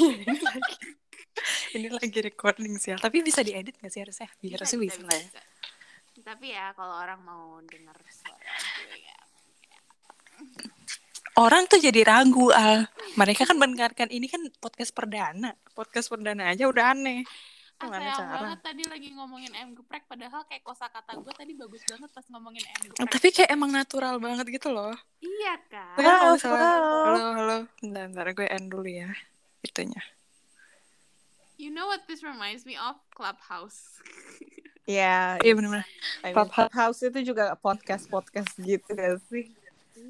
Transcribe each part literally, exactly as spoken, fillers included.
ini lagi ini lagi recording sih, tapi bisa diedit nggak sih harusnya? Bisa, harusnya bisa, bisa, bisa. Ya. Tapi ya kalau orang mau dengar suara gue ya. Orang tuh jadi ragu al. Mereka kan mendengarkan ini kan podcast perdana, podcast perdana aja udah aneh. Sayang banget tadi lagi ngomongin ayam geprek, padahal kayak kosakata gue tadi bagus banget pas ngomongin ayam geprek. Tapi kayak emang natural banget gitu loh. Iya kan. Halo, halo, halo, halo. Bentar, bentar gue end dulu ya itunya. You know what this reminds me of? Clubhouse. Iya, yeah, iya benar-benar. Clubhouse itu juga podcast-podcast gitu gak sih?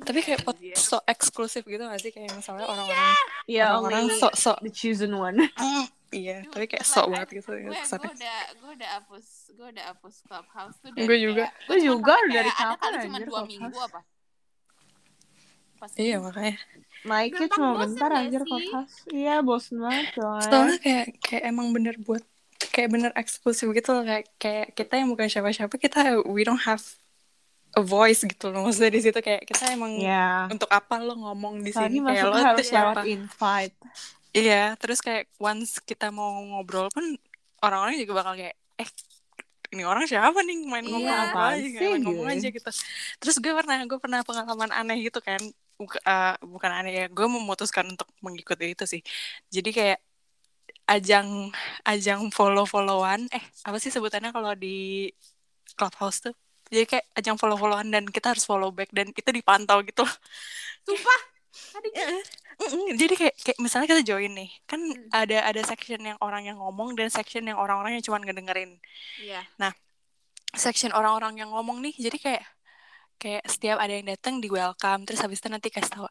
Tapi kayak pot so eksklusif gitu gak sih? Kayak misalnya orang-orang yeah, orang-orang yeah, sok-sok the chosen one. Iya, yeah, tapi kayak sok banget gitu. Gue udah gue udah hapus gue udah hapus Clubhouse tuh. Gue juga gue juga dari kapan aja cuma dua minggu apa? Iya makanya naiknya cuma bentar anjir Clubhouse. Iya bosen banget coy. Soalnya kayak kayak emang bener buat kayak bener eksklusif gitu loh. Kayak kayak kita yang bukan siapa-siapa, kita we don't have a voice gitu loh, maksudnya di situ kayak kita emang yeah. Untuk apa lo ngomong di sini kayak lo harus siapa invite. Iya, terus kayak once kita mau ngobrol pun orang-orang juga bakal kayak eh ini orang siapa nih main yeah. ngomong apa aja, sih, main ngomong aja gitu. Terus gue pernah gue pernah pengalaman aneh gitu kan, Buka, uh, bukan aneh ya, gue memutuskan untuk mengikuti itu sih. Jadi kayak ajang ajang follow-followan, eh apa sih sebutannya kalau di Clubhouse tuh? Jadi kayak ajang follow-followan dan kita harus follow back dan itu dipantau gitu loh. Sumpah. Jadi kayak, kayak misalnya kita join nih, kan hmm. ada ada section yang orang yang ngomong dan section yang orang-orang yang cuma ngedengerin. Iya. Yeah. Nah, section orang-orang yang ngomong nih, jadi kayak kayak setiap ada yang datang di welcome, terus habis itu nanti kasih tahu uh,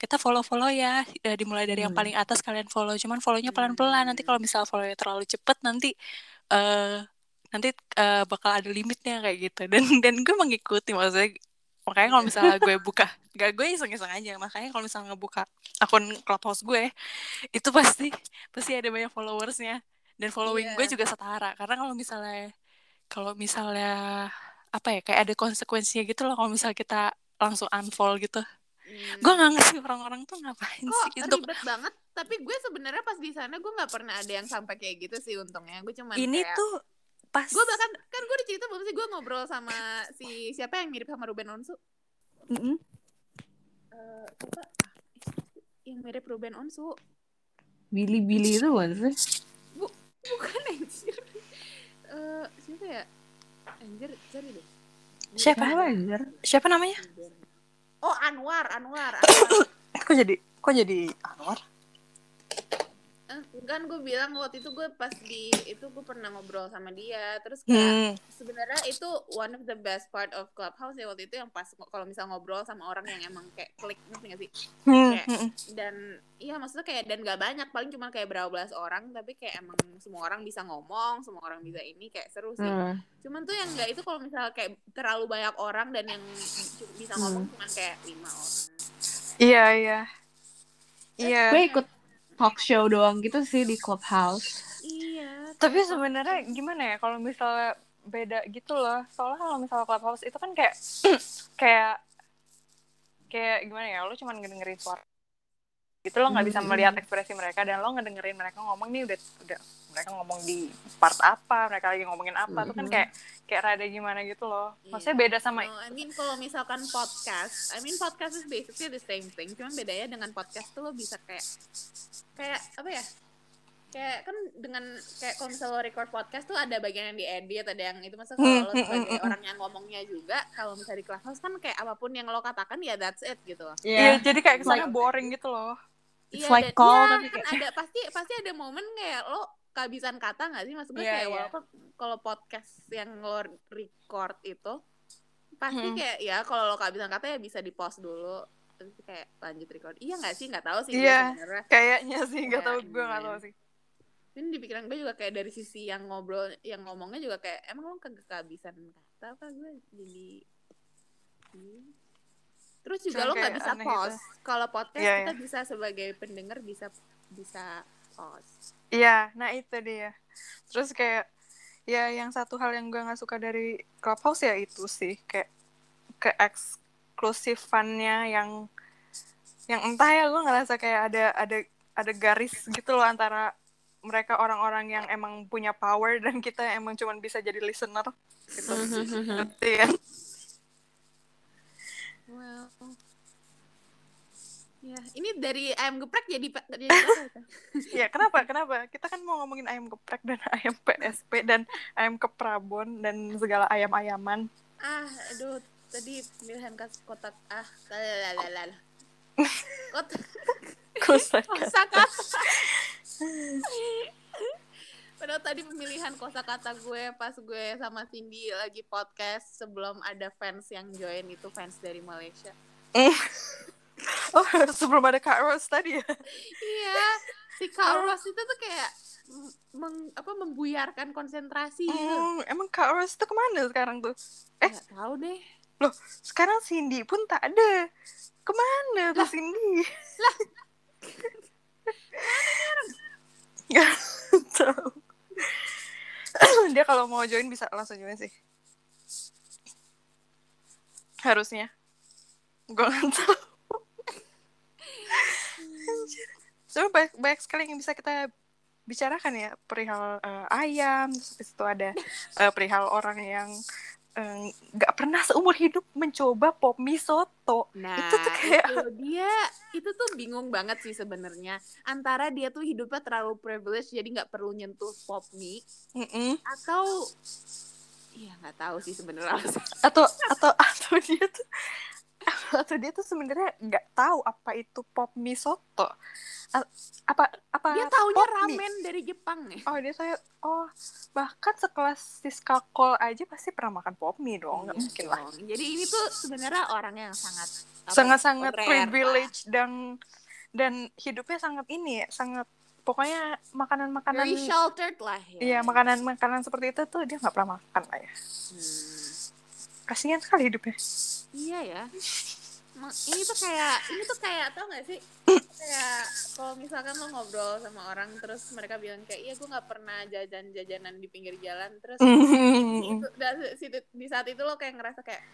kita follow-follow ya, dimulai dari yang paling atas kalian follow, cuman follow-nya pelan-pelan. Nanti kalau misal follow-nya terlalu cepet nanti uh, nanti uh, bakal ada limitnya kayak gitu. Dan dan gue mengikuti, maksudnya makanya kalau misalnya gue buka gak gue iseng-iseng aja, makanya kalau misalnya ngebuka akun Clubhouse gue itu pasti pasti ada banyak followersnya dan following yeah. gue juga setara, karena kalau misalnya kalau misalnya apa ya kayak ada konsekuensinya gitu loh kalau misalnya kita langsung unfollow gitu. Hmm. Gue nggak ngerti orang-orang tuh ngapain kok sih itu ribet banget. Tapi gue sebenarnya pas di sana gue nggak pernah ada yang sampai kayak gitu sih untungnya. Gue cuma ini kayak... tuh pas gue bahkan kan gue udah cerita belum sih gue ngobrol sama si siapa yang mirip sama Ruben Onsu mm-hmm. uh, apa yang mirip Ruben Onsu Billy Billy itu bukan sih Bu, bukan anjir uh, siapa ya anjir cari deh siapa anjir siapa namanya oh Anwar Anwar, Anwar. kok jadi kok jadi Anwar kan gue bilang waktu itu gue pas di itu gue pernah ngobrol sama dia terus kayak hmm. sebenarnya itu one of the best part of Clubhouse ya waktu itu yang pas kalau misal ngobrol sama orang yang emang kayak klik ngerti nggak sih hmm. kayak, dan iya maksudnya kayak dan nggak banyak paling cuma kayak berapa belas orang tapi kayak emang semua orang bisa ngomong semua orang bisa ini kayak seru sih hmm. cuman tuh yang nggak itu kalau misal kayak terlalu banyak orang dan yang bisa ngomong hmm. cuman kayak lima orang iya iya iya gue ikut talk show doang gitu sih di Clubhouse. Iya. Tapi sebenarnya gimana ya kalau misalnya beda gitu loh. Soalnya kalau misalnya Clubhouse itu kan kayak kayak kayak gimana ya? Lo cuma ngedengerin suara. Gitu lo nggak bisa melihat ekspresi mereka dan lo ngedengerin mereka ngomong nih udah udah mereka ngomong di part apa, mereka lagi ngomongin apa. Itu kan kayak kayak rada gimana gitu loh. Maksudnya beda sama no, I mean kalau misalkan podcast, I mean podcast is basically the same thing. Cuma bedanya dengan podcast tuh lo bisa kayak kayak apa ya kayak kan dengan kayak kalau misalnya lo record podcast tuh ada bagian yang diedit ada yang itu masa kalau lo sebagai orang yang ngomongnya juga kalau misalnya di Clubhouse kan kayak apapun yang lo katakan ya that's it gitu loh yeah. yeah, jadi kayak kesana like, boring gitu loh it's yeah, like call ya, tapi kan kayak... ada pasti pasti ada momen kayak lo kehabisan kata nggak sih maksud gue yeah, kayak yeah. kalau podcast yang lo record itu pasti hmm. kayak ya kalau lo kehabisan kata ya bisa di pause dulu terus kayak lanjut record iya nggak sih nggak tahu sih yeah, iya kayaknya sih nggak tahu gue nggak tahu sih ini di pikiran gue juga kayak dari sisi yang ngobrol yang ngomongnya juga kayak emang lo kagak kehabisan kata apa gue jadi hmm. terus juga cuma lo nggak bisa pause gitu. Kalau podcast yeah, kita yeah. bisa sebagai pendengar bisa bisa pause iya yeah, nah itu dia terus kayak ya yang satu hal yang gue nggak suka dari Clubhouse ya itu sih kayak ke eksklusifannya yang yang entah ya gue ngerasa kayak ada ada ada garis gitu loh antara mereka orang-orang yang emang punya power dan kita yang emang cuma bisa jadi listener gitu. Ngerti kan? Well. Ya, ini dari ayam geprek jadi jadi ya, kenapa? Kenapa? Kita kan mau ngomongin ayam geprek dan ayam P S P dan ayam keprabon dan segala ayam-ayaman. Ah, aduh, tadi pilihan kotak ah, lalalala. Kotak kosakata. Padahal tadi pemilihan kosakata gue pas gue sama Cindy lagi podcast sebelum ada fans yang join itu fans dari Malaysia. Oh, sebelum ada Kak Ros tadi ya? Iya, si Kak Ros itu tuh kayak meng, apa, membuyarkan konsentrasi gitu. Mm, emang Kak Ros tuh kemana sekarang tuh? Eh, nggak tahu deh. Loh, sekarang Cindy pun tak ada. Kemana tuh Cindy? Lah, nggak tahu. Dia kalau mau join bisa langsung join sih. Harusnya. Gue nggak tahu. Sebenarnya banyak, banyak sekali yang bisa kita bicarakan ya, perihal uh, ayam, terus itu ada uh, perihal orang yang uh, gak pernah seumur hidup mencoba pop mie soto. Nah, itu tuh kayak itu, dia itu tuh bingung banget sih sebenarnya, antara dia tuh hidupnya terlalu privilege jadi gak perlu nyentuh pop mie, mm-mm, atau ya gak tahu sih sebenarnya atau atau atau dia tuh atau dia tuh sebenarnya nggak tahu apa itu pop mie soto, apa apa dia taunya ramen mie dari Jepang ya? Oh dia saya oh bahkan sekelas Siska Kol aja pasti pernah makan pop mie dong, nggak iya, mungkin lah. Jadi ini tuh sebenarnya orang yang sangat sangat sangat privilege dan dan hidupnya sangat ini sangat pokoknya makanan-makanan very sheltered lah ya. Iya makanan-makanan seperti itu tuh dia nggak pernah makan lah ya. Hmm. Kasihan sekali hidupnya. Iya ya. Ini tuh kayak, ini tuh kayak tau gak sih? Kayak kalau misalkan lo ngobrol sama orang terus mereka bilang kayak, iya gue gak pernah jajan-jajanan di pinggir jalan. Terus mm-hmm. itu, situ, di saat itu lo kayak ngerasa kayak,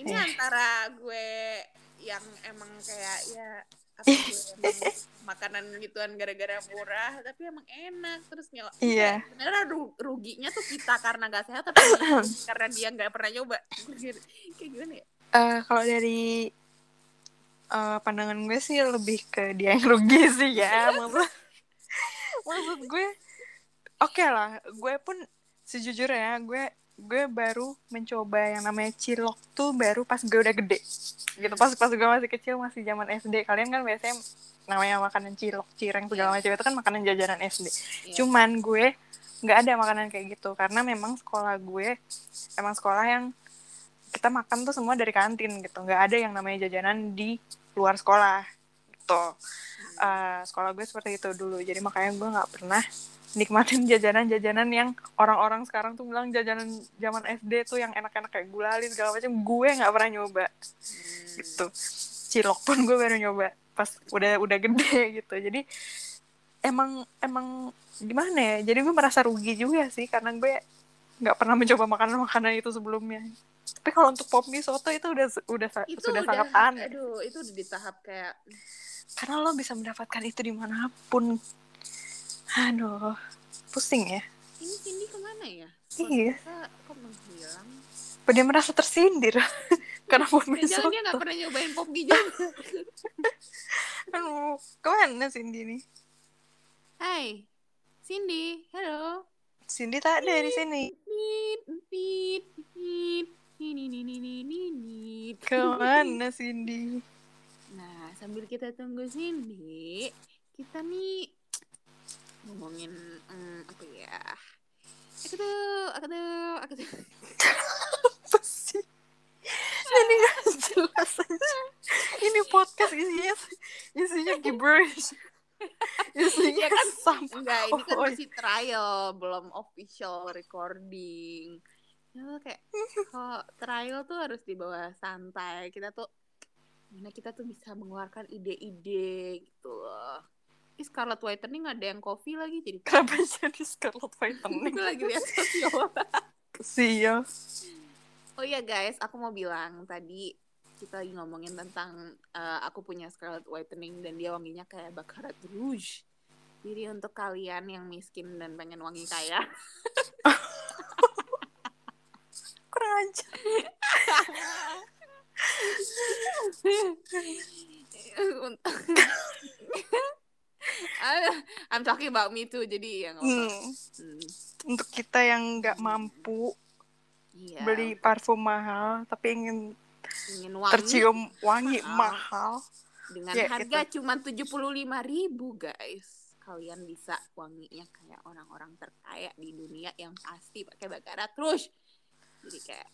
ini eh. antara gue yang emang kayak ya apa gue emang makanan gituan gara-gara murah tapi emang enak terus nyelak. Iya. Sebenarnya ruginya tuh kita karena nggak sehat tapi karena dia nggak pernah nyoba. Kayak gimana ya? Uh, kalau dari uh, pandangan gue sih lebih ke dia yang rugi sih ya. Maksud, maksud gue, oke okay lah. Gue pun sejujurnya gue gue baru mencoba yang namanya cilok tuh baru pas gue udah gede gitu, pas pas gue masih kecil masih zaman S D. Kalian kan biasanya namanya makanan cilok, cireng segala macam itu kan makanan jajanan S D. Yeah. Cuman gue nggak ada makanan kayak gitu karena memang sekolah gue emang sekolah yang kita makan tuh semua dari kantin gitu, nggak ada yang namanya jajanan di luar sekolah gitu. Uh, sekolah gue seperti itu dulu jadi makanya gue nggak pernah nikmatin jajanan-jajanan yang orang-orang sekarang tuh bilang jajanan zaman S D tuh yang enak-enak kayak gulali segala macam, gue nggak pernah nyoba. Hmm. Gitu cilok pun gue baru nyoba pas udah udah gede gitu. Jadi emang emang gimana ya, jadi gue merasa rugi juga sih karena gue nggak pernah mencoba makanan-makanan itu sebelumnya. Tapi kalau untuk pop mie soto itu udah udah itu sudah udah, sangat aneh. Aduh, itu udah di tahap kayak karena lo bisa mendapatkan itu dimanapun. Aduh, pusing ya. Ini Cindy kemana ya? Iya. Kok menghilang? Dia merasa tersindir. Karena pop mie soto. Dia nggak pernah nyobain pop mie juga. Aduh, kemana Cindy nih? Hai, Cindy, halo. Cindy tak ada di sini. Kemana Cindy? Nah, sambil kita tunggu Cindy, kita nih ngomongin mm, apa ya? Aku tuh, aku tuh, aku tuh. Apa sih? Ini nggak jelas aja. Ini podcast isinya, isinya gibberish. Isinya kan sampah. Enggak, ini kan masih trial, belum official recording. Ya kayak, kalau trial tuh harus dibawa santai. Kita tuh, mana kita tuh bisa mengeluarkan ide-ide gitu loh. Ih, Scarlet Whitening ada yang coffee lagi jadi kenapa jadi Scarlet Whitening? Gue lagi lihat sosial. Sosial. Oh iya guys, aku mau bilang tadi kita lagi ngomongin tentang uh, aku punya Scarlet Whitening dan dia wanginya kayak Baccarat Rouge. Jadi untuk kalian yang miskin dan pengen wangi kaya. Kurang aja. I'm talking about me too. Jadi ya nggak apa-apa. Hmm. Hmm. Untuk kita yang nggak mampu yeah. beli parfum mahal, tapi ingin, ingin wangi. tercium wangi mahal, mahal. dengan ya, harga gitu. Cuma tujuh puluh lima ribu, guys. Kalian bisa wanginya kayak orang-orang terkaya di dunia yang pasti pakai Baccarat Rouge. Jadi kayak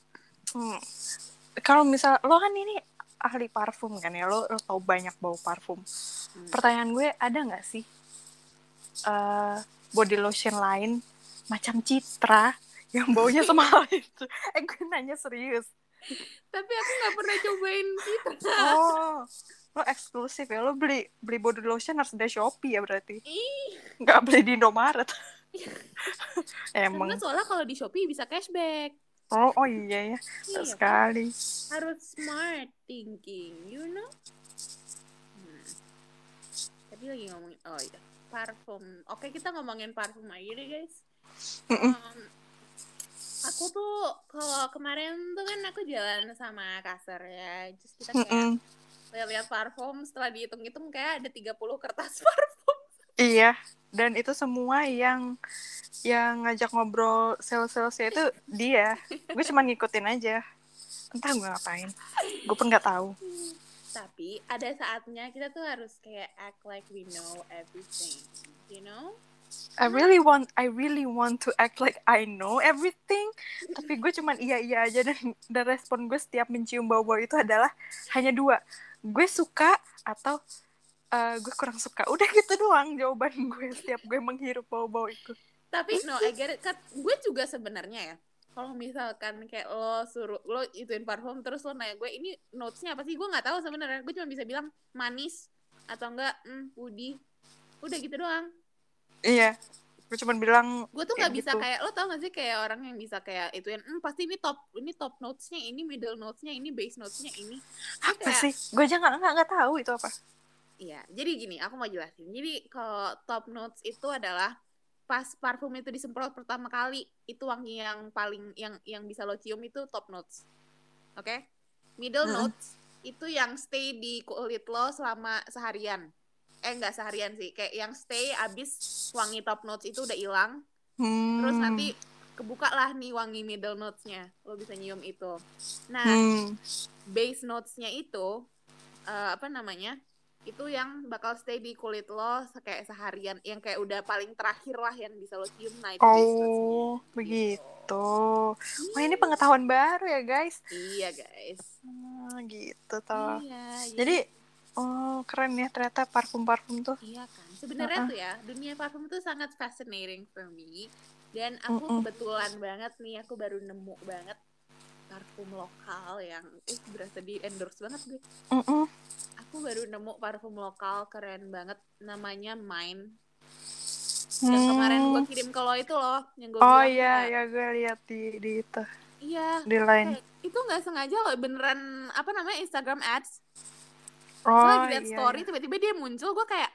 hmm. kalau misal lo kan ini ahli parfum kan ya, lo, lo tau banyak bau parfum. hmm. Pertanyaan gue, ada gak sih uh, body lotion lain macam Citra yang baunya semahal itu? Eh gue nanya serius. Tapi aku gak pernah cobain Citra. Oh, lo eksklusif ya, lo beli beli body lotion harus dari Shopee ya berarti. Ih. Nggak beli di Indomaret. Emang. Karena soalnya kalau di Shopee bisa cashback. Oh, oh iya ya, iya, sekali. Harus smart thinking, you know. Hmm. Tadi lagi ngomongin, oh iya, parfum. Oke, kita ngomongin parfum aja deh guys. Um, aku tuh kalau kemarin tuh kan aku jalan sama kasar ya, terus kita kayak Mm-mm. lihat-lihat parfum, setelah dihitung-hitung kayak ada tiga puluh kertas parfum. Iya, dan itu semua yang yang ngajak ngobrol sales-salesnya itu dia. Gue cuma ngikutin aja. Entah gue ngapain. Gue pun nggak tahu. Tapi ada saatnya kita tuh harus kayak act like we know everything, you know? I really want I really want to act like I know everything. Tapi gue cuman iya-iya aja, dan, dan respon gue setiap mencium bau-bau itu adalah hanya dua. Gue suka atau uh, gue kurang suka. Udah gitu doang jawaban gue setiap gue menghirup bau-bau itu. Tapi no, I get it. Kat, gue juga sebenarnya ya. Kalau misalkan kayak lo suruh lo ituin parfum terus lo nanya gue ini notes-nya apa sih? Gue enggak tahu sebenarnya. Gue cuma bisa bilang manis atau enggak mm, pudih. Udah gitu doang. Iya. Gue cuma bilang gue tuh nggak bisa gitu. Kayak lo tau nggak sih kayak orang yang bisa kayak itu yang mm, pasti ini top ini top notes-nya, ini middle notes-nya, ini base notes-nya, ini apa kayak, sih gue aja nggak nggak nggak tahu itu apa. Iya, jadi gini, aku mau jelasin. Jadi kalau top notes itu adalah pas parfum itu disemprot pertama kali, itu wangi yang paling yang yang bisa lo cium itu top notes. Oke, okay? Middle hmm. notes itu yang stay di kulit lo selama seharian. Eh nggak seharian sih, kayak yang stay abis wangi top notes itu udah hilang, hmm. terus nanti kebuka lah nih wangi middle notes-nya, lo bisa nyium itu. Nah hmm. base notes-nya itu uh, apa namanya, itu yang bakal stay di kulit lo kayak seharian, yang kayak udah paling terakhir lah yang bisa lo cium. Nah itu base notes-nya. Oh begitu. Wah oh, ini pengetahuan baru ya guys. Iya guys. Oh, gitu toh. Iya, iya. Jadi oh keren ya ternyata parfum-parfum tuh. Iya kan. Sebenarnya uh-uh. tuh ya, dunia parfum tuh sangat fascinating for me. Dan aku uh-uh. kebetulan banget nih, aku baru nemu banget parfum lokal yang eh berasa di endorse banget gue. uh-uh. Aku baru nemu parfum lokal keren banget, namanya Mine. hmm. Yang kemarin gue kirim ke lo itu loh, yang gue oh iya ya, gue lihat di di itu. Iya, di Line. Kayak, itu nggak sengaja loh, beneran apa namanya Instagram ads. Oh, gue lagi liat iya, story, iya. tiba-tiba dia muncul, gue kayak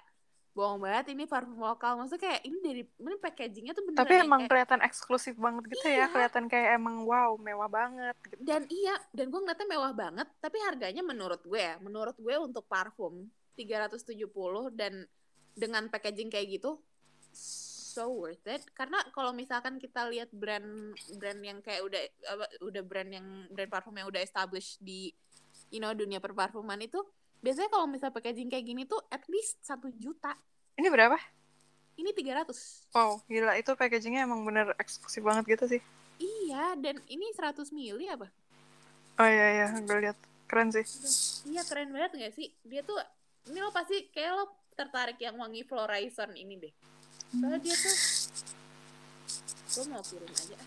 bohong banget ini parfum lokal. Maksudnya kayak ini dari ini packagingnya tuh beneran. Tapi emang kayak, kelihatan eksklusif banget gitu. Iya. Ya kelihatan kayak emang wow, mewah banget gitu. Dan iya, dan gue ngeliatnya mewah banget. Tapi harganya menurut gue ya, menurut gue untuk parfum tiga ratus tujuh puluh dan dengan packaging kayak gitu so worth it. Karena kalau misalkan kita lihat brand brand yang kayak udah uh, udah brand yang brand parfum yang udah established di you know dunia perparfuman itu, biasanya kalau misalnya packaging kayak gini tuh at least satu juta. Ini berapa? Ini tiga ratus. Wow, gila. Itu packagingnya emang bener eksklusif banget gitu sih. Iya, dan ini seratus mililiter apa? Oh iya, iya. Gue lihat. Keren sih. Iya, keren banget gak sih? Dia tuh, ini lo pasti kayak lo tertarik yang wangi Florison ini deh. Soalnya dia tuh, gue mau kirim aja.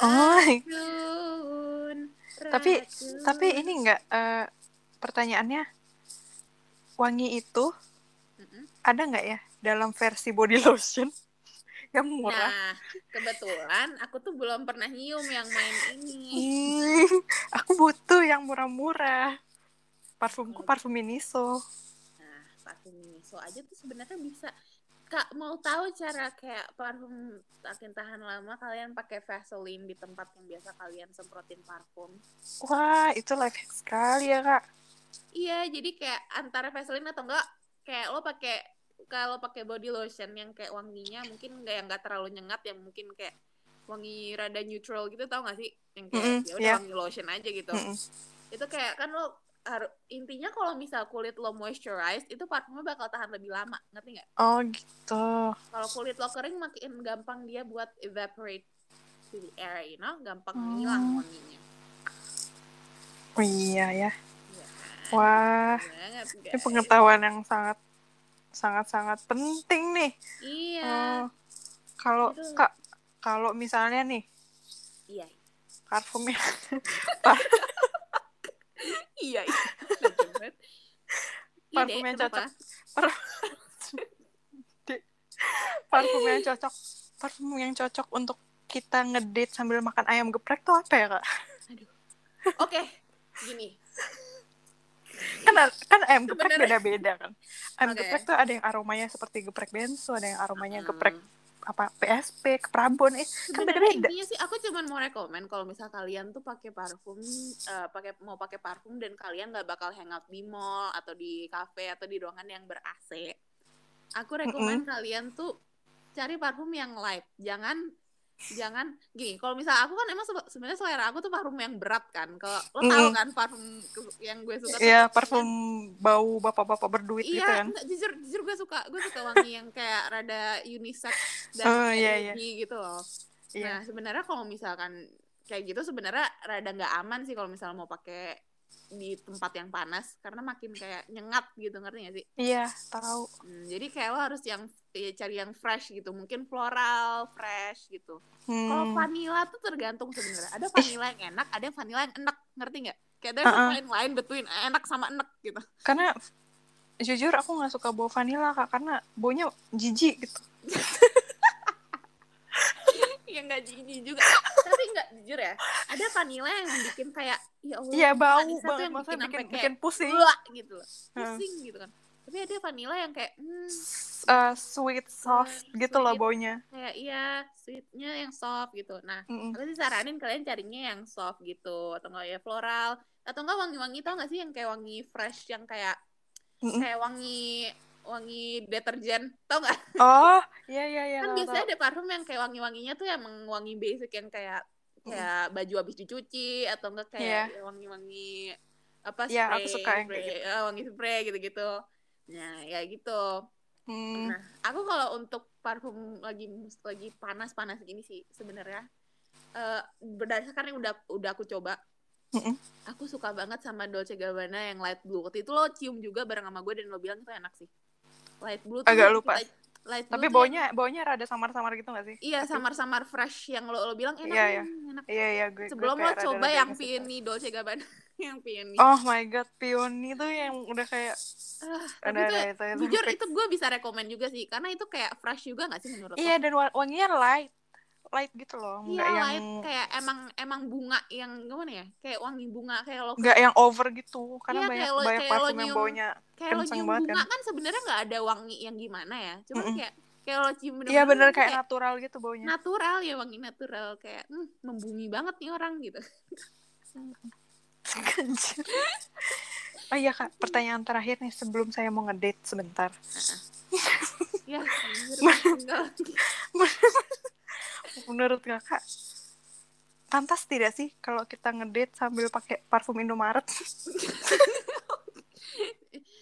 Oh racun, racun. Tapi, tapi ini gak... Uh... pertanyaannya, wangi itu mm-hmm. ada nggak ya dalam versi body lotion yang murah. Nah, kebetulan aku tuh belum pernah nyium yang main ini. Aku butuh yang murah-murah. Parfumku parfum Miniso. Nah, parfum Miniso aja tuh sebenarnya bisa. Kak, mau tahu cara kayak parfum makin tahan lama, kalian pakai Vaseline di tempat yang biasa kalian semprotin parfum. Wah, itu life hack sekali ya, Kak. Iya, jadi kayak antara Vaseline atau enggak, kayak lo pakai, kalau pakai body lotion yang kayak wanginya mungkin enggak yang enggak terlalu nyengat, yang mungkin kayak wangi rada neutral gitu, tau gak sih? Yang kayak mm-hmm, ya udah yeah. wangi lotion aja gitu. Mm-hmm. Itu kayak kan lo Haru, intinya kalau misal kulit lo moisturized, itu parfumnya bakal tahan lebih lama, ngerti nggak? Oh gitu. Kalau kulit lo kering makin gampang dia buat evaporate to the air, you know, gampang hmm. hilang wanginya. Oh iya ya. Ya wah, banget, ini pengetahuan yang sangat sangat sangat penting nih. Iya. Kalau uh, kak kalau misalnya nih, iya. Parfumnya. Iya, iya. Parfum yang cocok. Parfum yang cocok. Parfum yang cocok untuk kita ngedate sambil makan ayam geprek tuh apa ya, Kak? Aduh. Oke, okay. Gini. Kan kan ayam geprek beda-beda kan. Ayam okay. geprek tuh ada yang aromanya seperti geprek bensu, ada yang aromanya hmm. geprek apa P S P, keprabon, eh kan beda-beda. Intinya sih aku cuman mau rekomen kalau misal kalian tuh pakai parfum, uh, pakai mau pakai parfum dan kalian nggak bakal hangout di mall atau di kafe atau di ruangan yang ber A C, aku rekomen mm-hmm. kalian tuh cari parfum yang light, jangan jangan gini. Kalau misal aku kan emang se- sebenarnya selera aku tuh parfum yang berat kan, kalau lo tahu mm. kan parfum yang gue suka. Iya yeah, parfum kan? Bau bapak-bapak berduit yeah, gitu kan. Iya jujur jujur gue suka gue suka wangi yang kayak rada unisex dan oh, yeah, yeah. gitu loh. Yeah. Nah sebenarnya kalau misalkan kayak gitu sebenarnya rada nggak aman sih kalau misal mau pakai di tempat yang panas, karena makin kayak nyengat gitu, ngerti gak sih? Iya, tahu. Hmm, jadi kayak lo harus yang ya, cari yang fresh gitu, mungkin floral, fresh gitu. Hmm. Kalau vanilla tuh tergantung sebenarnya. Ada vanilla yang enak, ada yang vanilla yang enak, ngerti nggak? Kayak ada uh-uh. yang lain between enak sama enak gitu. Karena jujur aku nggak suka bau vanilla Kak, karena baunya jijik gitu. Yang nggak jijik juga. Tapi nggak jujur ya, ada vanilla yang bikin kayak ya Allah, ya, bau banget, yang bikin, bikin, kayak, bikin pusing gitu loh. Pusing hmm. gitu kan. Tapi ada vanilla yang kayak hmm, uh, sweet soft uh, gitu sweet, loh baunya. Kayak iya, sweetnya yang soft gitu. Nah, mm-mm. aku sih saranin kalian carinya yang soft gitu, atau enggak ya floral, atau enggak wangi-wangi, tau nggak sih yang kayak wangi fresh, yang kayak mm-mm. kayak wangi wangi deterjen, tau gak? Oh, iya, iya, iya. Kan tau, biasanya tau. Ada parfum yang kayak wangi-wanginya tuh yang wangi basic, yang kayak kayak mm. baju habis dicuci, atau enggak kayak yeah. wangi-wangi apa, spray, yeah, aku suka yang spray gitu. uh, wangi spray, gitu-gitu. Nah, ya gitu. Mm. Nah, aku kalau untuk parfum lagi lagi panas-panas gini sih, sebenarnya uh, berdasarkan yang udah, udah aku coba, mm-mm. aku suka banget sama Dolce and Gabbana yang light blue. Waktu itu lo cium juga bareng sama gue dan lo bilang itu enak sih. Light blue tuh agak lupa. Kita, light blue tapi baunya baunya rada samar-samar gitu enggak sih? Iya, tapi samar-samar fresh yang lo, lo bilang enak. Iya, iya. Enak. Iya, iya, gue, sebelum gue lo coba yang Peony Dolce and Gabbana yang Peony. Oh my god, Peony tuh yang udah kayak uh, ada itu, ada jujur itu gue bisa rekomen juga sih karena itu kayak fresh juga enggak sih menurut lo? Iya, dan wanginya light. Light gitu loh, enggak ya, yang light, kayak emang emang bunga yang gimana ya? Kayak wangi bunga kayak lo enggak yang over gitu karena ya, banyak lo, banyak parfum yang baunya kenceng banget bunga, kan. Kan sebenarnya enggak ada wangi yang gimana ya. Cuma mm-mm. kayak kayak lo cium bener-bener. Iya bener kayak, kayak natural gitu baunya. Natural ya, wangi natural kayak hmm, membumi banget nih orang gitu. Oh iya Kak, pertanyaan terakhir nih sebelum saya mau ngedate sebentar. Iya. Enggak. Menurut kakak pantas tidak sih kalau kita ngedate sambil pakai parfum Indomaret?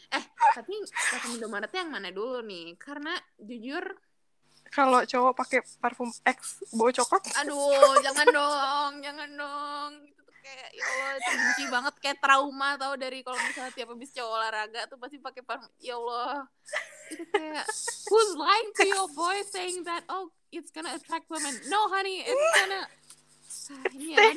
Eh tapi parfum Indomaretnya yang mana dulu nih? Karena jujur kalau cowok pakai parfum X bau coklat, aduh jangan dong, jangan dong, itu tuh kayak ya Allah itu benci banget, kayak trauma tau dari kalau misalnya tiap habis cowok olahraga tuh pasti pakai parfum, ya Allah itu kayak who's lying to your boy saying that oh it's gonna attract women. No honey, it's gonna yeah,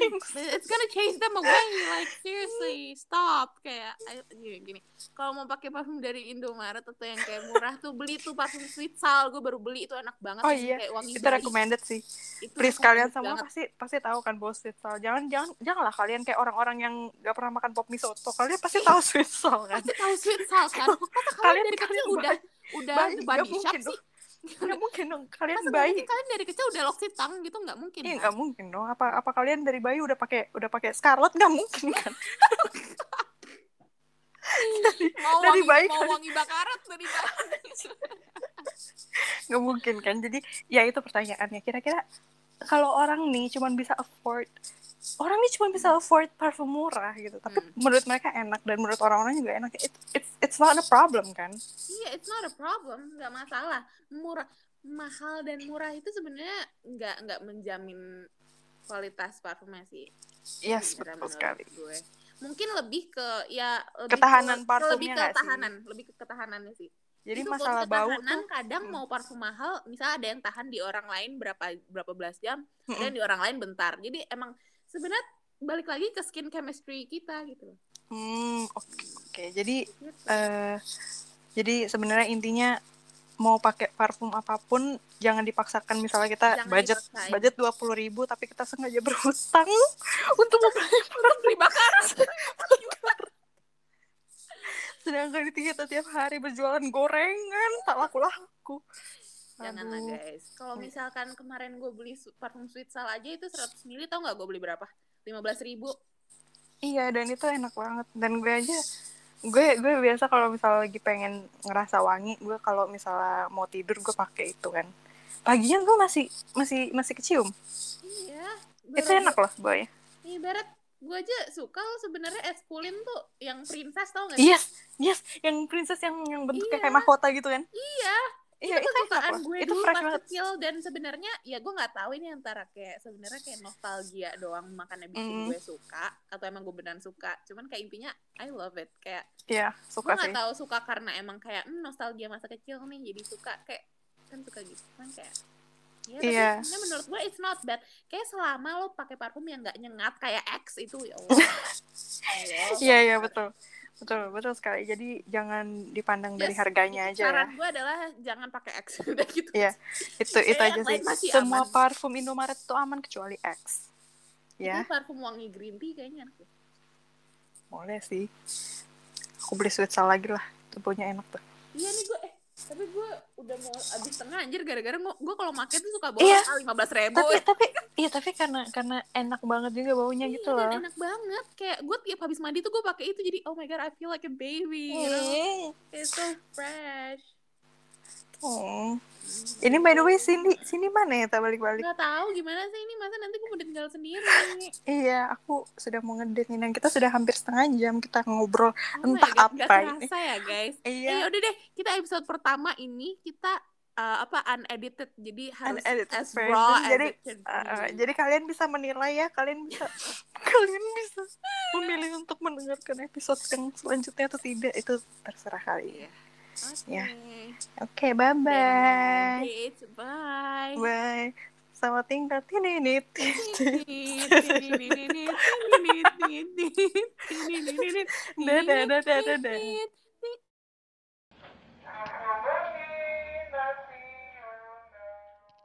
it's gonna chase them away, like seriously stop. Kayak gini, kalau mau pakai parfum dari Indomaret atau yang kayak murah tuh, beli tuh parfum Sweet Sal, gue baru beli itu, enak banget. Oh iya, kayak wangi, itu recommended sih, itu please kalian semua banget. pasti pasti tahu kan bos Sweet Sal, jangan jangan janganlah kalian kayak orang-orang yang nggak pernah makan pop mie soto, kalian pasti tahu Sweet Sal kan, pasti tahu Sweet Sal kan, kata kalian dari kecil udah udah body shop sih. Nggak mungkin dong, kalian bayi kalian dari kecil udah L'Occitane gitu, nggak mungkin. Iya, nggak mungkin dong. Apa apa kalian dari bayi udah pakai udah pakai Scarlett, nggak mungkin kan. dari, mau dari wangi, bayi mau kalian... wangi bakarat dari bayi. Nggak mungkin kan. Jadi ya itu pertanyaannya, kira-kira kalau orang nih cuman bisa afford orang nih cuman bisa afford parfum murah gitu, tapi hmm. menurut mereka enak dan menurut orang-orang juga enak, it, it's it's not a problem kan. Iya, yeah, it's not a problem, nggak masalah. Murah, mahal dan murah itu sebenarnya nggak nggak menjamin kualitas parfumnya sih. Yes, betul sekali. Gue. Mungkin lebih ke ya lebih ketahanan ke, parfumnya, lebih ke ketahanan, sih? lebih ke ketahanannya sih. Jadi itu masalah bau tuh kadang hmm. mau parfum mahal, misalnya ada yang tahan di orang lain berapa berapa belas jam, hmm. dan di orang lain bentar. Jadi emang sebenarnya balik lagi ke skin chemistry kita gitu. Hmm, oke. Okay, okay. Jadi gitu. uh, jadi sebenarnya intinya mau pakai parfum apapun jangan dipaksakan. Misalnya kita jangan budget dipaksain. budget dua puluh ribu tapi kita sengaja berhutang untuk membeli parfum bakaran. Sedangkan di kita tiap hari berjualan gorengan tak laku-laku. Janganlah guys. Kalau misalkan kemarin gue beli parfum Sweet Sal aja itu seratus mililiter, tau gak gue beli berapa? lima belas ribu. Iya, dan itu enak banget. Dan gue aja, gue gue biasa kalau misalnya lagi pengen ngerasa wangi, gue kalau misalnya mau tidur gue pakai itu kan. Paginya gue masih masih masih kecium. Iya. Itu enak loh boy. Ibarat gue aja suka sebenarnya es kulin tuh yang princess, tau gak? Yes, yes, yang princess yang yang bentuknya iya. kayak mahkota gitu kan? Iya. Iya, itu kesukaan gue itu dulu pas kecil, dan sebenarnya ya gue nggak tahu ini antara kayak sebenarnya kayak nostalgia doang, makanya bikin mm. gue suka atau emang gue beneran suka, cuman kayak intinya I love it kayak yeah, suka gue nggak tahu suka karena emang kayak hmm, nostalgia masa kecil nih jadi suka, kayak kan suka gitu kan kayak ya, tapi yeah. sebenarnya menurut gue it's not bad, kayak selama lo pakai parfum yang nggak nyengat kayak X itu ya Allah. Iya iya betul. Betul, betul sekali. Jadi jangan dipandang yes, dari harganya aja. Saran ya. gue adalah jangan pakai X udah gitu. Iya, itu itu aja sih. Semua aman. Parfum Indomaret itu aman kecuali X. Ya. Itu parfum wangi green tea kayaknya. Boleh sih. Aku beli Sweet Sal lagi lah. Tubuhnya enak tuh. Iya nih gue, eh, tapi gue udah mau habis tengah anjir gara-gara gue kalau makan tuh suka bau iya. lima belas ribu. Tapi tapi iya tapi karena karena enak banget juga baunya iya, gitu loh. Iya, enak banget. Kayak gue tiap habis mandi tuh gue pakai itu, jadi oh my god I feel like a baby, you know. It's so fresh. Oh. Ini by the way sini sini mana ya, tak balik-balik. Enggak tahu gimana sih ini, masa nanti gue mau tinggal sendiri. Iya, aku sudah mau ngedate nih, dan kita sudah hampir setengah jam kita ngobrol oh entah god, apa ini. Ya guys. Iya. Eh, udah deh, kita episode pertama ini kita Uh, apa unedited, jadi harus unedited as version. Raw jadi uh, jadi kalian bisa menilai ya, kalian bisa kalian bisa memilih untuk mendengarkan episode yang selanjutnya atau tidak, itu terserah kalian. Yeah. Oke. Okay. Ya. Oke, okay, bye bye. Bye. Bye. Selamat tinggal. Tinit. Dadah dadah dadah.